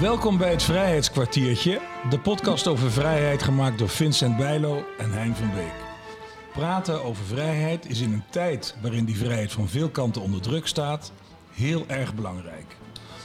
Welkom bij het Vrijheidskwartiertje, de podcast over vrijheid gemaakt door Vincent Bijlo en Hein van Beek. Praten over vrijheid is in een tijd waarin die vrijheid van veel kanten onder druk staat, heel erg belangrijk.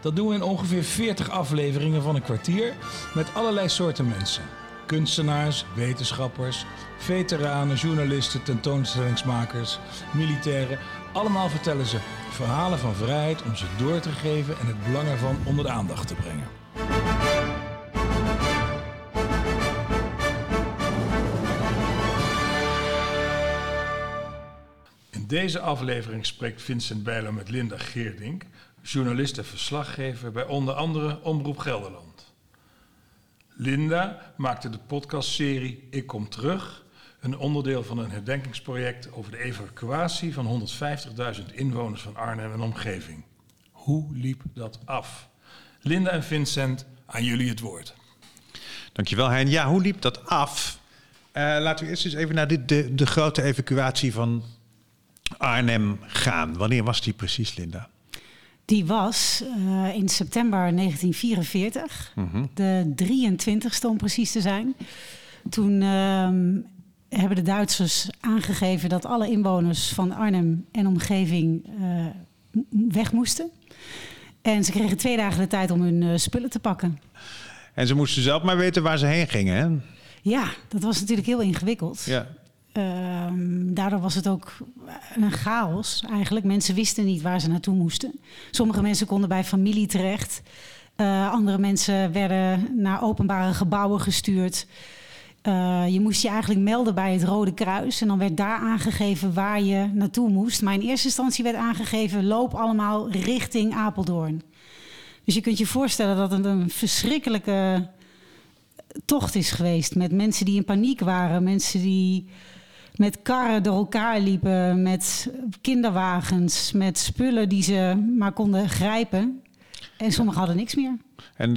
Dat doen we in ongeveer 40 afleveringen van een kwartier met allerlei soorten mensen. Kunstenaars, wetenschappers, veteranen, journalisten, tentoonstellingsmakers, militairen. Allemaal vertellen ze verhalen van vrijheid om ze door te geven en het belang ervan onder de aandacht te brengen. In deze aflevering spreekt Vincent Bijlo met Linda Geerdink, journalist en verslaggever bij onder andere Omroep Gelderland. Linda maakte de podcastserie Ik Kom Terug, een onderdeel van een herdenkingsproject over de evacuatie van 150.000 inwoners van Arnhem en omgeving. Hoe liep dat af? Linda en Vincent, aan jullie het woord. Dankjewel, Hein. Ja, hoe liep dat af? Laten we eerst eens even naar de grote evacuatie van Arnhem gaan. Wanneer was die precies, Linda? Die was in september 1944, de 23e om precies te zijn. Toen hebben de Duitsers aangegeven dat alle inwoners van Arnhem en omgeving weg moesten. En ze kregen 2 dagen de tijd om hun spullen te pakken. En ze moesten zelf maar weten waar ze heen gingen, hè? Ja, dat was natuurlijk heel ingewikkeld. Ja. Daardoor was het ook een chaos eigenlijk. Mensen wisten niet waar ze naartoe moesten. Sommige mensen konden bij familie terecht. Andere mensen werden naar openbare gebouwen gestuurd. Je moest je eigenlijk melden bij het Rode Kruis. En dan werd daar aangegeven waar je naartoe moest. Maar in eerste instantie werd aangegeven, loop allemaal richting Apeldoorn. Dus je kunt je voorstellen dat het een verschrikkelijke tocht is geweest. Met mensen die in paniek waren. Mensen die met karren door elkaar liepen. Met kinderwagens. Met spullen die ze maar konden grijpen. En sommigen hadden niks meer. En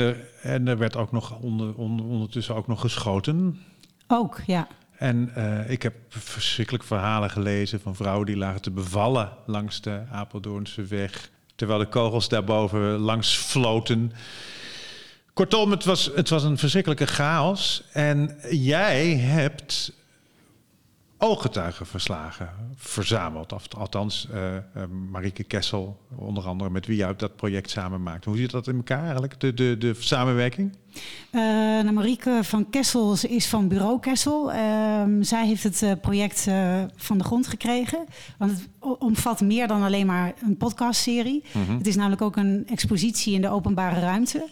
er werd ook nog ondertussen ook nog geschoten. Ook, ja. En ik heb verschrikkelijk verhalen gelezen van vrouwen die lagen te bevallen langs de Apeldoornseweg, terwijl de kogels daarboven langs floten. Kortom, het was een verschrikkelijke chaos. En jij hebt ooggetuigen verzameld. Althans, Marieke Kessel, onder andere, met wie jij dat project samen maakt. Hoe zit dat in elkaar eigenlijk, de samenwerking? Marieke van Kessel is van Bureau Kessel. Zij heeft het project van de grond gekregen. Want het omvat meer dan alleen maar een podcastserie. Mm-hmm. Het is namelijk ook een expositie in de openbare ruimte.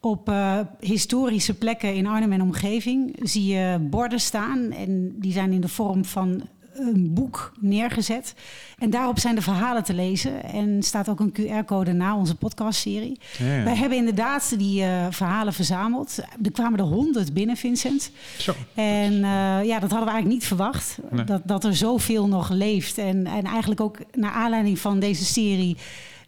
Op historische plekken in Arnhem en omgeving zie je borden staan. En die zijn in de vorm van een boek neergezet. En daarop zijn de verhalen te lezen. En staat ook een QR-code na onze podcastserie. Ja. Wij hebben inderdaad die verhalen verzameld. Er kwamen er 100 binnen, Vincent. Zo. En dat hadden we eigenlijk niet verwacht. Nee. Dat er zoveel nog leeft. En eigenlijk ook naar aanleiding van deze serie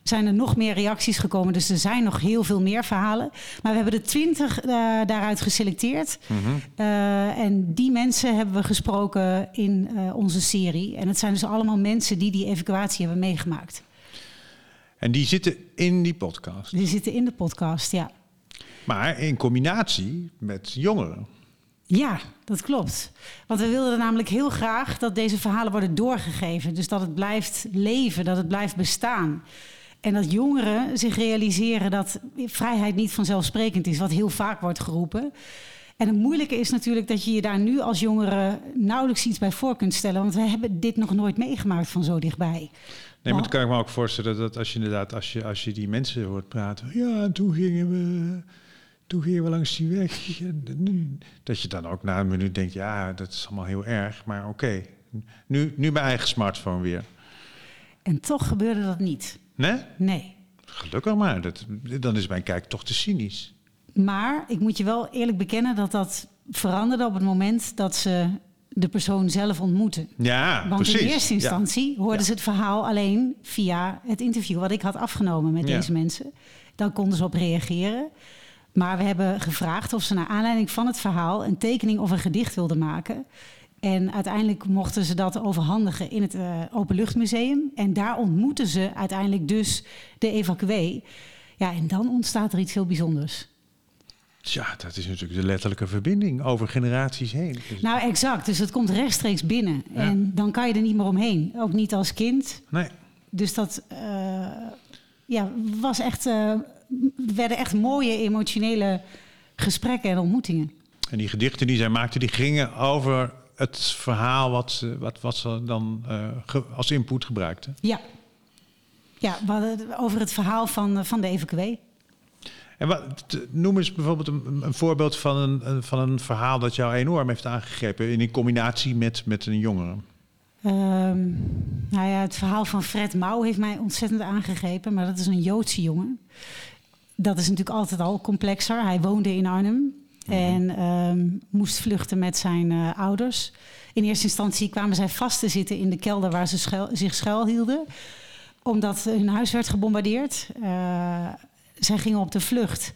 zijn er nog meer reacties gekomen. Dus er zijn nog heel veel meer verhalen. Maar we hebben er 20 daaruit geselecteerd. Mm-hmm. En die mensen hebben we gesproken in onze serie. En het zijn dus allemaal mensen die evacuatie hebben meegemaakt. En die zitten in die podcast? Die zitten in de podcast, ja. Maar in combinatie met jongeren? Ja, dat klopt. Want we wilden namelijk heel graag dat deze verhalen worden doorgegeven. Dus dat het blijft leven, dat het blijft bestaan. En dat jongeren zich realiseren dat vrijheid niet vanzelfsprekend is, wat heel vaak wordt geroepen. En het moeilijke is natuurlijk dat je je daar nu als jongere nauwelijks iets bij voor kunt stellen. Want we hebben dit nog nooit meegemaakt van zo dichtbij. Nee, maar dat kan ik me ook voorstellen dat als je inderdaad, als je die mensen hoort praten. Ja, toen gingen we langs die weg. Dat je dan ook na een minuut denkt, ja, dat is allemaal heel erg. Maar oké, nu mijn eigen smartphone weer. En toch gebeurde dat niet. Nee? Nee. Gelukkig maar. Dan is mijn kijk toch te cynisch. Maar ik moet je wel eerlijk bekennen dat veranderde op het moment dat ze de persoon zelf ontmoeten. Ja, want precies. In eerste instantie hoorden ze het verhaal alleen via het interview wat ik had afgenomen met deze mensen. Dan konden ze op reageren. Maar we hebben gevraagd of ze naar aanleiding van het verhaal een tekening of een gedicht wilden maken. En uiteindelijk mochten ze dat overhandigen in het Openluchtmuseum. En daar ontmoeten ze uiteindelijk dus de evacuee. Ja, en dan ontstaat er iets heel bijzonders. Ja, dat is natuurlijk de letterlijke verbinding over generaties heen. Nou, exact. Dus dat komt rechtstreeks binnen. Ja. En dan kan je er niet meer omheen. Ook niet als kind. Nee. Dus dat was echt, werden echt mooie emotionele gesprekken en ontmoetingen. En die gedichten die zij maakte, die gingen over het verhaal wat ze dan als input gebruikte. Ja. Ja, over het verhaal van de evacuee. En noem eens bijvoorbeeld een voorbeeld van een verhaal dat jou enorm heeft aangegrepen in combinatie met een jongere. Het verhaal van Fred Mouw heeft mij ontzettend aangegrepen, maar dat is een Joodse jongen. Dat is natuurlijk altijd al complexer. Hij woonde in Arnhem en moest vluchten met zijn ouders. In eerste instantie kwamen zij vast te zitten in de kelder waar ze zich schuilhielden, omdat hun huis werd gebombardeerd. Zij gingen op de vlucht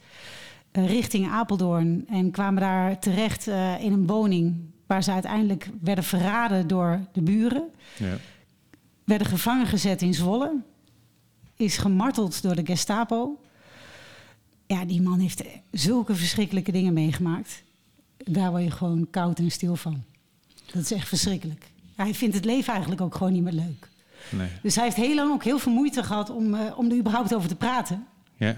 richting Apeldoorn en kwamen daar terecht in een woning waar ze uiteindelijk werden verraden door de buren. Ja. Werden gevangen gezet in Zwolle. Is gemarteld door de Gestapo. Ja, die man heeft zulke verschrikkelijke dingen meegemaakt. Daar word je gewoon koud en stil van. Dat is echt verschrikkelijk. Hij vindt het leven eigenlijk ook gewoon niet meer leuk. Nee. Dus hij heeft heel lang ook heel veel moeite gehad om er überhaupt over te praten. Ja.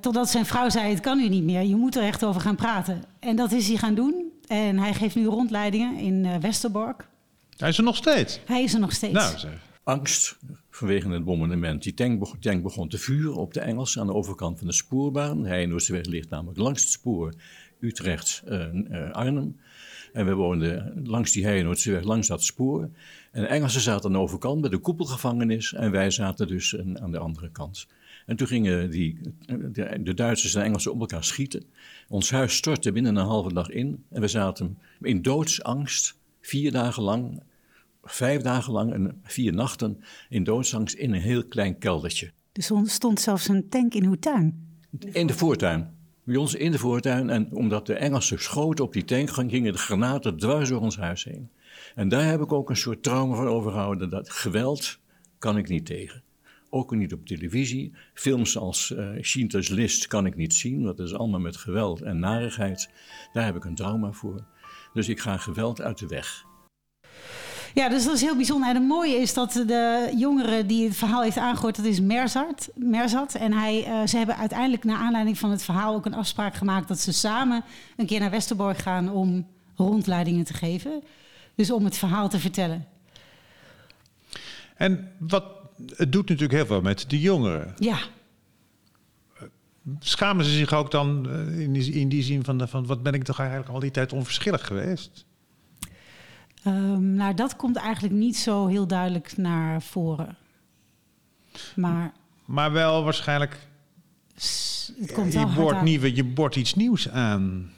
Totdat zijn vrouw zei, het kan nu niet meer. Je moet er echt over gaan praten. En dat is hij gaan doen. En hij geeft nu rondleidingen in Westerbork. Hij is er nog steeds? Hij is er nog steeds. Nou, zeg. Angst vanwege het bombardement. Die tank begon te vuren op de Engelsen aan de overkant van de spoorbaan. Heijenoordseweg ligt namelijk langs het spoor Utrecht-Arnhem. En we woonden langs die Heijenoordseweg, langs dat spoor. En de Engelsen zaten aan de overkant bij de koepelgevangenis. En wij zaten dus aan de andere kant. En toen gingen de Duitsers en de Engelsen op elkaar schieten. Ons huis stortte binnen een halve dag in. En we zaten in doodsangst 4 dagen lang, 5 dagen lang en 4 nachten in doodsangst in een heel klein keldertje. Dus er stond zelfs een tank in uw tuin? In de voortuin. Bij ons in de voortuin. En omdat de Engelsen schoten op die tank, gingen de granaten dwars door ons huis heen. En daar heb ik ook een soort trauma van overgehouden. Dat geweld kan ik niet tegen. Ook niet op televisie. Films als Schindler's List kan ik niet zien. Dat is allemaal met geweld en narigheid. Daar heb ik een trauma voor. Dus ik ga geweld uit de weg. Ja, dus dat is heel bijzonder. En het mooie is dat de jongere die het verhaal heeft aangehoord, dat is Merzat. En ze hebben uiteindelijk naar aanleiding van het verhaal ook een afspraak gemaakt dat ze samen een keer naar Westerbork gaan om rondleidingen te geven. Dus om het verhaal te vertellen. En het doet natuurlijk heel veel met de jongeren. Ja. Schamen ze zich ook dan in die zin van wat ben ik toch eigenlijk al die tijd onverschillig geweest? Dat komt eigenlijk niet zo heel duidelijk naar voren. Maar wel waarschijnlijk... Het komt wel je boort iets nieuws aan.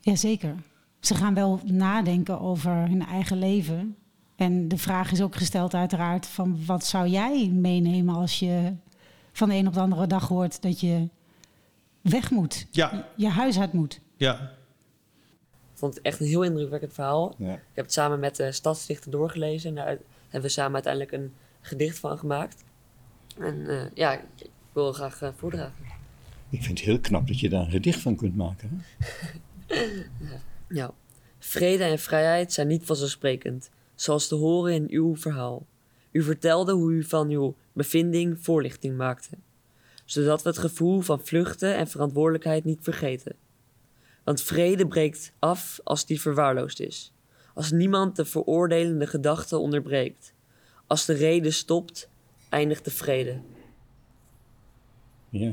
Jazeker. Ze gaan wel nadenken over hun eigen leven. En de vraag is ook gesteld uiteraard van wat zou jij meenemen als je van de een op de andere dag hoort dat je weg moet, je huis uit moet. Ja. Ik vond het echt een heel indrukwekkend verhaal. Ja. Ik heb het samen met de stadsdichter doorgelezen en daar hebben we samen uiteindelijk een gedicht van gemaakt. En ik wil graag voordragen. Ik vind het heel knap dat je daar een gedicht van kunt maken. Hè? Ja. Vrede en vrijheid zijn niet vanzelfsprekend. Zoals te horen in uw verhaal. U vertelde hoe u van uw bevinding voorlichting maakte. Zodat we het gevoel van vluchten en verantwoordelijkheid niet vergeten. Want vrede breekt af als die verwaarloosd is. Als niemand de veroordelende gedachte onderbreekt. Als de reden stopt, eindigt de vrede. Ja.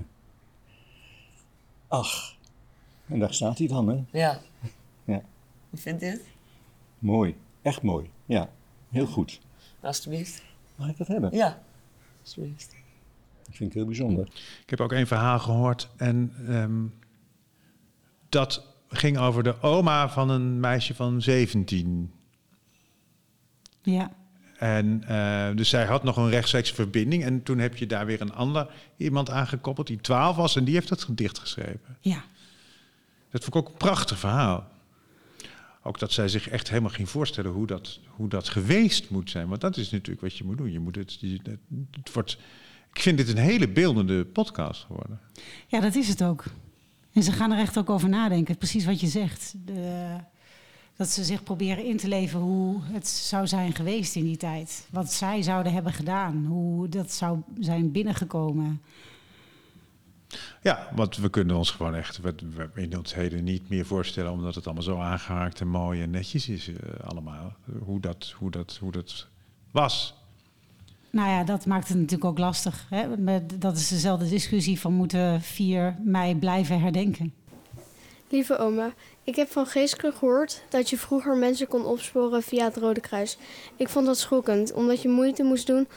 Ach, en daar staat hij dan, hè? Ja. Ja. Hoe vindt u het? Mooi. Echt mooi, ja. Heel goed. Alsjeblieft. Mag ik dat hebben? Ja, alsjeblieft. Dat vind ik heel bijzonder. Ik heb ook 1 verhaal gehoord en dat ging over de oma van een meisje van 17. Ja. En dus zij had nog een rechtstreekse verbinding en toen heb je daar weer iemand aangekoppeld die 12 was en die heeft dat gedicht geschreven. Ja. Dat vond ik ook een prachtig verhaal. Ook dat zij zich echt helemaal ging voorstellen hoe dat geweest moet zijn. Want dat is natuurlijk wat je moet doen. Je moet het wordt, ik vind dit een hele beeldende podcast geworden. Ja, dat is het ook. En ze gaan er echt ook over nadenken. Precies wat je zegt. Dat ze zich proberen in te leven hoe het zou zijn geweest in die tijd. Wat zij zouden hebben gedaan. Hoe dat zou zijn binnengekomen. Ja, want we kunnen ons gewoon echt in ons heden niet meer voorstellen, omdat het allemaal zo aangehaakt en mooi en netjes is allemaal. Hoe dat was. Nou ja, dat maakt het natuurlijk ook lastig. Hè? Dat is dezelfde discussie van moeten we 4 mei blijven herdenken. Lieve oma, ik heb van Geestkeren gehoord dat je vroeger mensen kon opsporen via het Rode Kruis. Ik vond dat schokkend, omdat je moeite moest doen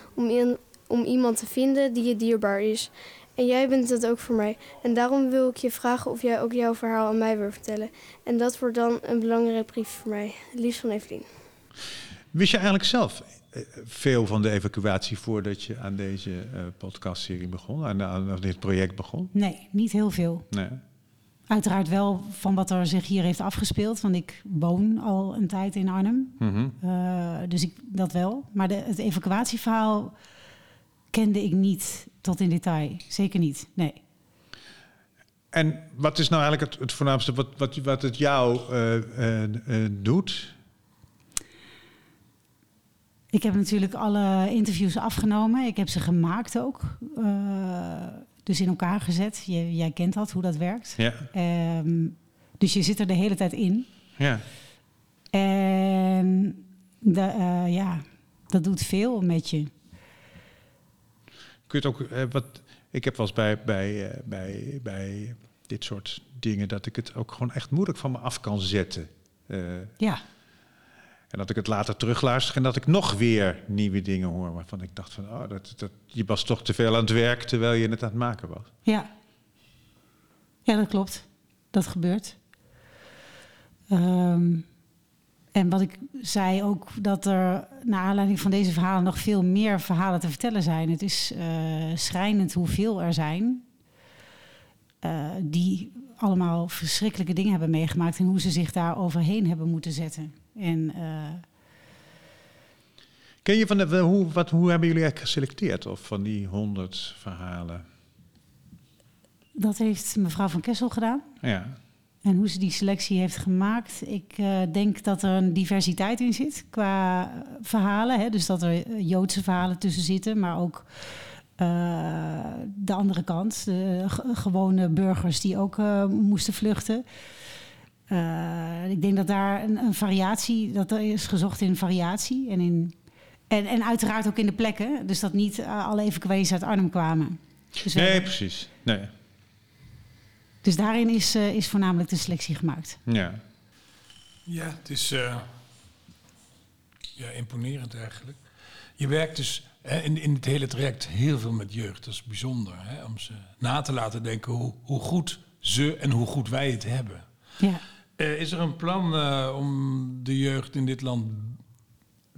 om iemand te vinden die je dierbaar is. En jij bent dat ook voor mij. En daarom wil ik je vragen of jij ook jouw verhaal aan mij wil vertellen. En dat wordt dan een belangrijke brief voor mij. Liefst van Evelien. Wist je eigenlijk zelf veel van de evacuatie voordat je aan deze podcastserie begon? Aan dit project begon? Nee, niet heel veel. Nee. Uiteraard wel van wat er zich hier heeft afgespeeld. Want ik woon al een tijd in Arnhem. Mm-hmm. Dus dat wel. Maar het evacuatieverhaal kende ik niet tot in detail. Zeker niet, nee. En wat is nou eigenlijk het voornaamste wat het jou doet? Ik heb natuurlijk alle interviews afgenomen. Ik heb ze gemaakt ook. Dus in elkaar gezet. Jij kent dat, hoe dat werkt. Ja. Dus je zit er de hele tijd in. Ja. En dat doet veel met je. Kun je het ook, ik heb wel eens bij dit soort dingen dat ik het ook gewoon echt moeilijk van me af kan zetten. Ja. En dat ik het later terugluister en dat ik nog weer nieuwe dingen hoor. Waarvan ik dacht van, je was toch te veel aan het werk terwijl je het aan het maken was. Ja. Ja, dat klopt. Dat gebeurt. En wat ik zei ook, dat er naar aanleiding van deze verhalen nog veel meer verhalen te vertellen zijn. Het is schrijnend hoeveel er zijn die allemaal verschrikkelijke dingen hebben meegemaakt en hoe ze zich daar overheen hebben moeten zetten. Ken je van hoe hebben jullie eigenlijk geselecteerd of van die 100 verhalen? Dat heeft mevrouw van Kessel gedaan. Ja. En hoe ze die selectie heeft gemaakt. Ik denk dat er een diversiteit in zit qua verhalen. Hè? Dus dat er Joodse verhalen tussen zitten. Maar ook de andere kant. De gewone burgers die ook moesten vluchten. Ik denk dat daar een variatie. Dat er is gezocht in variatie. En uiteraard ook in de plekken. Dus dat niet alle evacuees uit Arnhem kwamen. Dus nee, precies. Nee. Dus daarin is voornamelijk de selectie gemaakt. Ja, ja, het is imponerend eigenlijk. Je werkt dus in het hele traject heel veel met jeugd. Dat is bijzonder, hè, om ze na te laten denken hoe goed ze en hoe goed wij het hebben. Ja. Is er een plan om de jeugd in dit land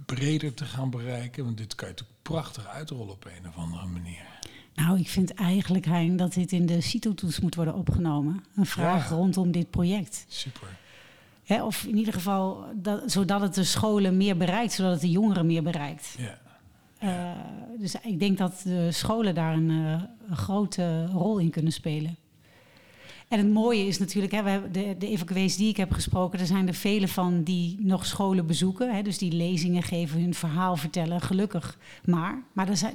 breder te gaan bereiken? Want dit kan je natuurlijk prachtig uitrollen op een of andere manier. Nou, ik vind eigenlijk, Hein, dat dit in de CITO-toets moet worden opgenomen. Een vraag rondom dit project. Super. Hè, of in ieder geval, zodat het de scholen meer bereikt, zodat het de jongeren meer bereikt. Ja. Dus ik denk dat de scholen daar een grote rol in kunnen spelen. En het mooie is natuurlijk, hè, we hebben de evacuees die ik heb gesproken, er zijn er vele van die nog scholen bezoeken. Hè, dus die lezingen geven, hun verhaal vertellen, gelukkig. Maar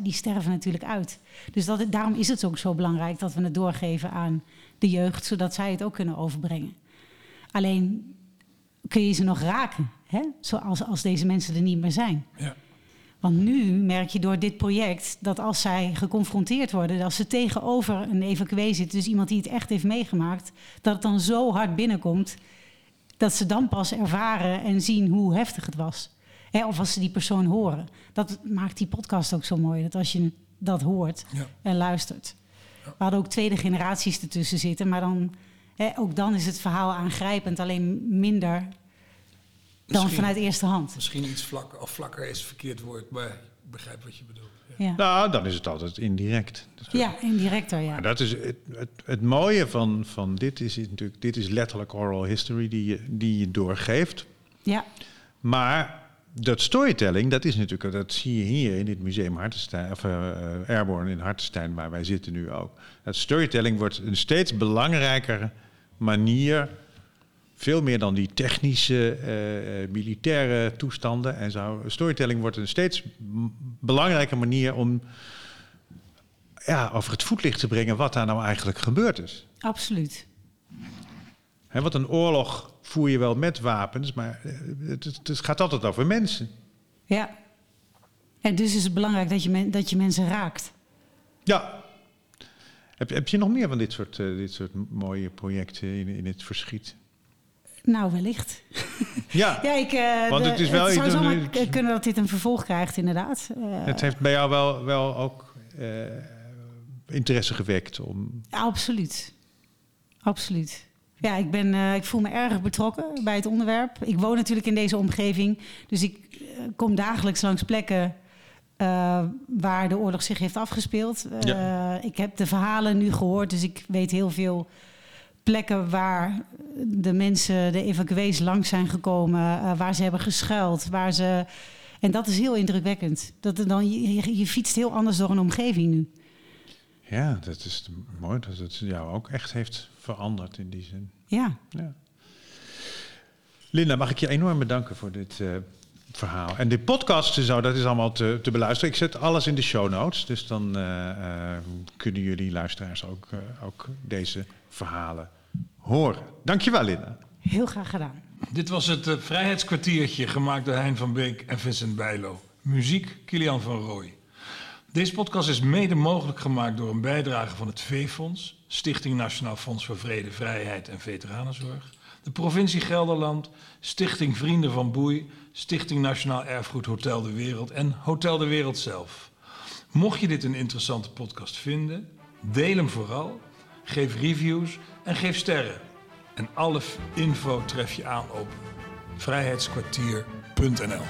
die sterven natuurlijk uit. Dus daarom is het ook zo belangrijk dat we het doorgeven aan de jeugd, zodat zij het ook kunnen overbrengen. Alleen kun je ze nog raken, hè, zoals als deze mensen er niet meer zijn. Ja. Want nu merk je door dit project dat als zij geconfronteerd worden, als ze tegenover een evacuee zitten, dus iemand die het echt heeft meegemaakt, dat het dan zo hard binnenkomt dat ze dan pas ervaren en zien hoe heftig het was. Hè, of als ze die persoon horen. Dat maakt die podcast ook zo mooi, dat als je dat hoort en luistert. We hadden ook tweede generaties ertussen zitten, maar dan, hè, ook dan is het verhaal aangrijpend, alleen minder. Dan misschien, vanuit eerste hand. Misschien iets vlakker is het verkeerd woord, maar ik begrijp wat je bedoelt. Ja. Ja. Nou, dan is het altijd indirect. Ja, indirecter, ja. Maar dat is het mooie van dit is natuurlijk, dit is letterlijk oral history die je doorgeeft. Ja. Maar dat storytelling, dat is natuurlijk, dat zie je hier in dit museum Hartenstein, of Airborne in Hartenstein, waar wij zitten nu ook. Dat storytelling wordt een steeds belangrijker manier, veel meer dan die technische militaire toestanden en zo. Storytelling wordt een steeds belangrijke manier om over het voetlicht te brengen wat daar nou eigenlijk gebeurd is. Absoluut. Want een oorlog voer je wel met wapens, maar het gaat altijd over mensen. Ja. En dus is het belangrijk dat je mensen raakt. Ja. Heb je nog meer van dit soort mooie projecten in het verschiet? Nou, wellicht. Ja, want het is wel... Het zou zomaar kunnen dat dit een vervolg krijgt, inderdaad. Het heeft bij jou wel ook interesse gewekt om... Ja, absoluut. Absoluut. Ja, ik voel me erg betrokken bij het onderwerp. Ik woon natuurlijk in deze omgeving. Dus ik kom dagelijks langs plekken waar de oorlog zich heeft afgespeeld. Ik heb de verhalen nu gehoord, dus ik weet heel veel plekken waar de mensen, de evacuees, langs zijn gekomen. Waar ze hebben geschuild. En dat is heel indrukwekkend. Je fietst heel anders door een omgeving nu. Ja, dat is mooi dat het jou ook echt heeft veranderd in die zin. Ja. Linda, mag ik je enorm bedanken voor dit verhaal. En de podcast en zo, dat is allemaal te beluisteren. Ik zet alles in de show notes. Dus dan kunnen jullie luisteraars ook deze verhalen horen. Dankjewel, Linda. Heel graag gedaan. Dit was het Vrijheidskwartiertje, gemaakt door Hein van Beek en Vincent Bijlo. Muziek, Kilian van Rooij. Deze podcast is mede mogelijk gemaakt door een bijdrage van het V-fonds, Stichting Nationaal Fonds voor Vrede, Vrijheid en Veteranenzorg, de provincie Gelderland, Stichting Vrienden van Boei, Stichting Nationaal Erfgoed, Hotel de Wereld en Hotel de Wereld zelf. Mocht je dit een interessante podcast vinden, deel hem vooral, geef reviews en geef sterren. En alle info tref je aan op vrijheidskwartier.nl.